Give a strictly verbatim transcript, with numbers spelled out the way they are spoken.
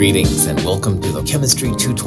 Greetings and welcome to the Chemistry two twenty-one